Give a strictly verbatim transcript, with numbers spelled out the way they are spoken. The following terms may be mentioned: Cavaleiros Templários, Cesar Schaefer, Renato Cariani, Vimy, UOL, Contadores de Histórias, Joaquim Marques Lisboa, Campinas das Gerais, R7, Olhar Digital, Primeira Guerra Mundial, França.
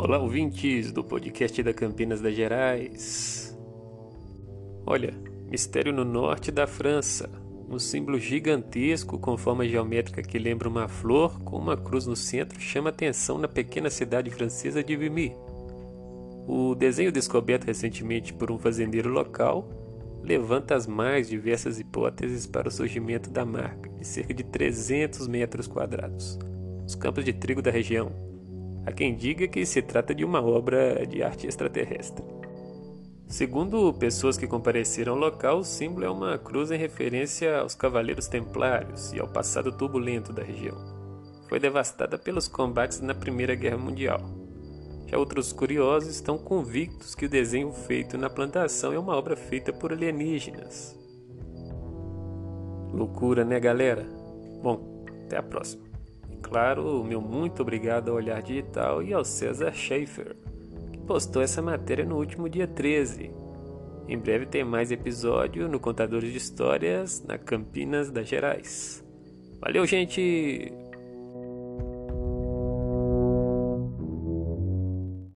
Olá, ouvintes do podcast da Campinas das Gerais. Olha, mistério no norte da França. Um símbolo gigantesco com forma geométrica que lembra uma flor com uma cruz no centro chama atenção na pequena cidade francesa de Vimy. O desenho descoberto recentemente por um fazendeiro local levanta as mais diversas hipóteses para o surgimento da marca de cerca de trezentos metros quadrados, nos campos de trigo da região. Há quem diga que se trata de uma obra de arte extraterrestre. Segundo pessoas que compareceram ao local, o símbolo é uma cruz em referência aos Cavaleiros Templários e ao passado turbulento da região. Foi devastada pelos combates na Primeira Guerra Mundial. Já outros curiosos estão convictos que o desenho feito na plantação é uma obra feita por alienígenas. Loucura, né, galera? Bom, até a próxima. E claro, meu muito obrigado ao Olhar Digital e ao Cesar Schaefer, postou essa matéria no último dia treze. Em breve tem mais episódio no Contadores de Histórias, na Campinas das Gerais. Valeu, gente!